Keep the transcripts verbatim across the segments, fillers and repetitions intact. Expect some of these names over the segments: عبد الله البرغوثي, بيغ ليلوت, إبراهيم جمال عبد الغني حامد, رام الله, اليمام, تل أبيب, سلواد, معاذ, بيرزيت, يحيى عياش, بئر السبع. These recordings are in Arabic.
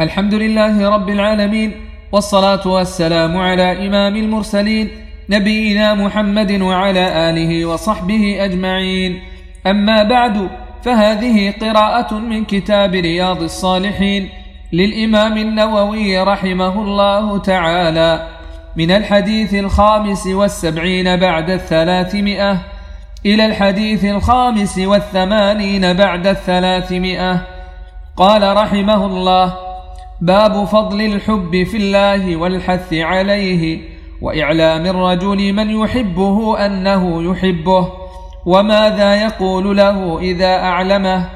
الحمد لله رب العالمين، والصلاة والسلام على إمام المرسلين نبينا محمد وعلى آله وصحبه أجمعين. أما بعد، فهذه قراءة من كتاب رياض الصالحين للإمام النووي رحمه الله تعالى من الحديث الخامس والسبعين بعد الثلاثمائة إلى الحديث الخامس والثمانين بعد الثلاثمائة. قال رحمه الله: باب فضل الحب في الله والحث عليه، وإعلام الرجل من يحبه أنه يحبه، وماذا يقول له إذا أعلمه.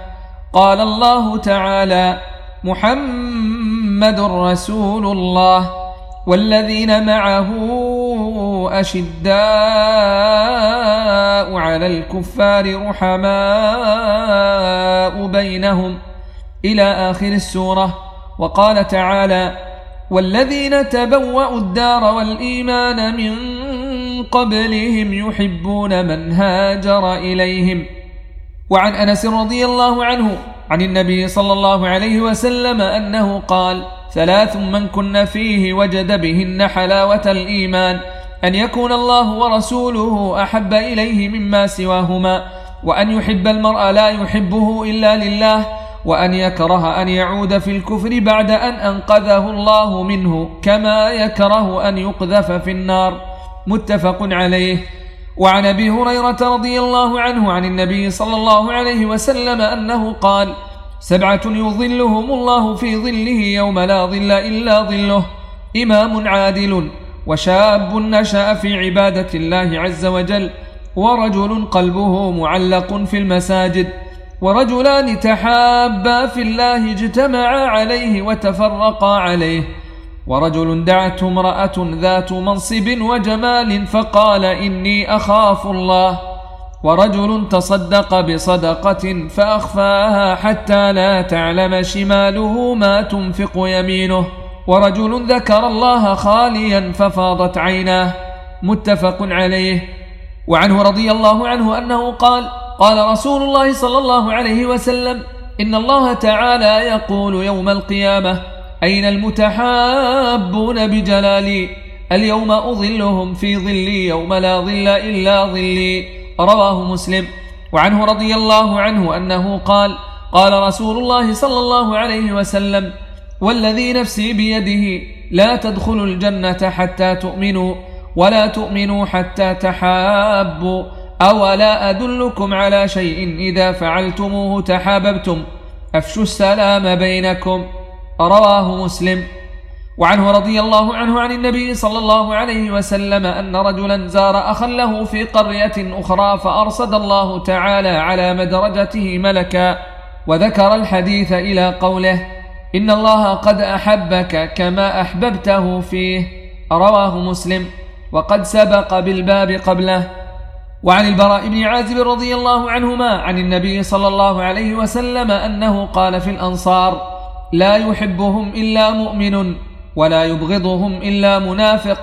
قال الله تعالى: محمد رسول الله والذين معه أشداء على الكفار رحماء بينهم، إلى آخر السورة. وقال تعالى: والذين تبوأوا الدار والإيمان من قبلهم يحبون من هاجر إليهم. وعن أنس رضي الله عنه عن النبي صلى الله عليه وسلم أنه قال: ثلاث من كن فيه وجد بهن حلاوة الإيمان: أن يكون الله ورسوله أحب إليه مما سواهما، وأن يحب المرء لا يحبه إلا لله، وأن يكره أن يعود في الكفر بعد أن أنقذه الله منه كما يكره أن يقذف في النار. متفق عليه. وعن أبي هريرة رضي الله عنه عن النبي صلى الله عليه وسلم أنه قال: سبعة يظلهم الله في ظله يوم لا ظل إلا ظله: إمام عادل، وشاب نشأ في عبادة الله عز وجل، ورجل قلبه معلق في المساجد، ورجلان تحابا في الله اجتمعا عليه وتفرقا عليه، ورجل دعته امرأة ذات منصب وجمال فقال: إني أخاف الله، ورجل تصدق بصدقة فأخفاها حتى لا تعلم شماله ما تنفق يمينه، ورجل ذكر الله خاليا ففاضت عيناه. متفق عليه. وعنه رضي الله عنه أنه قال: قال رسول الله صلى الله عليه وسلم: إن الله تعالى يقول يوم القيامة: أين المتحابون بجلالي؟ اليوم أظلهم في ظلي يوم لا ظل إلا ظلي. رواه مسلم. وعنه رضي الله عنه أنه قال: قال رسول الله صلى الله عليه وسلم: والذي نفسي بيده لا تدخلوا الجنة حتى تؤمنوا، ولا تؤمنوا حتى تحابوا، أولا أدلكم على شيء إذا فعلتموه تحاببتم، أفشوا السلام بينكم. رواه مسلم. وعنه رضي الله عنه عن النبي صلى الله عليه وسلم أن رجلا زار أخا له في قرية أخرى، فأرصد الله تعالى على مدرجته ملكا، وذكر الحديث إلى قوله: إن الله قد أحبك كما أحببته فيه. رواه مسلم، وقد سبق بالباب قبله. وعن البراء بن عازب رضي الله عنهما عن النبي صلى الله عليه وسلم أنه قال في الأنصار: لا يحبهم إلا مؤمن، ولا يبغضهم إلا منافق،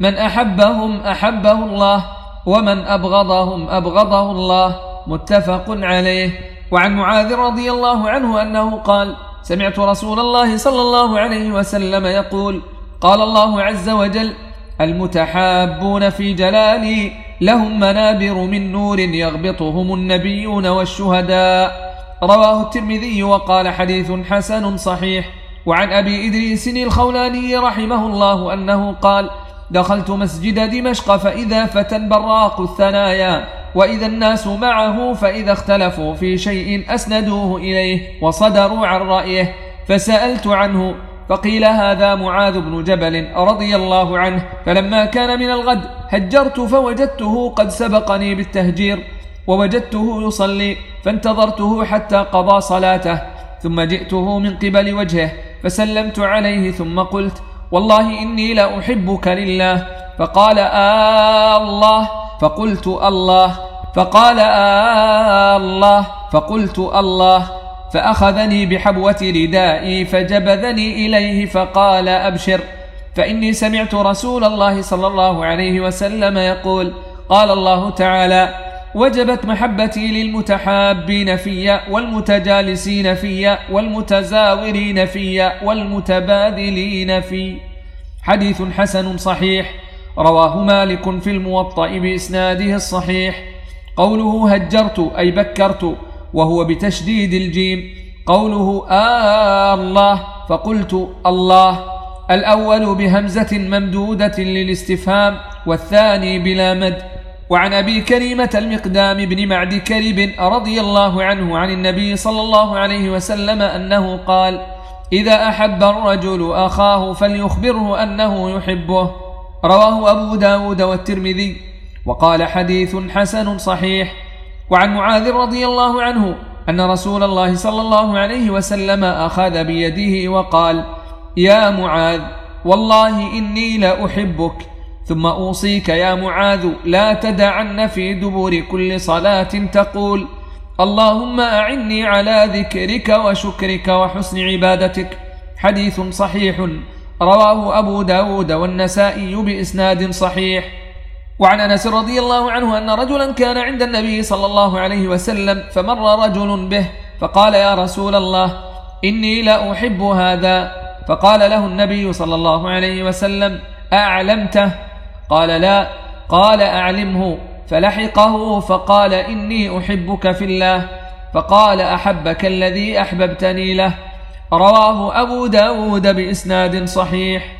من أحبهم أحبه الله، ومن أبغضهم أبغضه الله. متفق عليه. وعن معاذ رضي الله عنه أنه قال: سمعت رسول الله صلى الله عليه وسلم يقول: قال الله عز وجل: المتحابون في جلالي لهم منابر من نور يغبطهم النبيون والشهداء. رواه الترمذي وقال: حديث حسن صحيح. وعن أبي إدريس الخولاني رحمه الله أنه قال: دخلت مسجد دمشق فإذا فتى براق الثنايا، وإذا الناس معه، فإذا اختلفوا في شيء أسندوه إليه وصدروا عن رأيه، فسألت عنه فقيل: هذا معاذ بن جبل رضي الله عنه. فلما كان من الغد هجرت فوجدته قد سبقني بالتهجير، ووجدته يصلي فانتظرته حتى قضى صلاته، ثم جئته من قبل وجهه فسلمت عليه، ثم قلت: والله إني لأحبك لله. فقال: آه الله. فقلت: الله. فقال: آه الله. فقلت: الله. فأخذني بحبوة ردائي فجبذني إليه فقال: أبشر، فإني سمعت رسول الله صلى الله عليه وسلم يقول: قال الله تعالى: وجبت محبتي للمتحابين في والمتجالسين في والمتزاورين في والمتبادلين في. حديث حسن صحيح رواه مالك في الموطأ بإسناده الصحيح. قوله هجرت أي بكرت وهو بتشديد الجيم. قوله آه الله فقلت الله، الأول بهمزة ممدودة للاستفهام والثاني بلا مد. وعن أبي كريمة المقدام بن معد كرب رضي الله عنه عن النبي صلى الله عليه وسلم أنه قال: إذا أحب الرجل أخاه فليخبره أنه يحبه. رواه أبو داود والترمذي. وقال حديث حسن صحيح. وعن معاذ رضي الله عنه أن رسول الله صلى الله عليه وسلم أخذ بيده وقال: يا معاذ والله إني لأحبك، ثم أوصيك يا معاذ لا تدعن في دبر كل صلاة تقول: اللهم أعني على ذكرك وشكرك وحسن عبادتك. حديث صحيح رواه أبو داود والنسائي بإسناد صحيح. وعن أنس رضي الله عنه أن رجلا كان عند النبي صلى الله عليه وسلم فمر رجل به فقال: يا رسول الله إني لأحب هذا. فقال له النبي صلى الله عليه وسلم: أعلمته؟ قال: لا. قال: أعلمه. فلحقه فقال: إني أحبك في الله. فقال: أحبك الذي أحببتني له. رواه أبو داود بإسناد صحيح.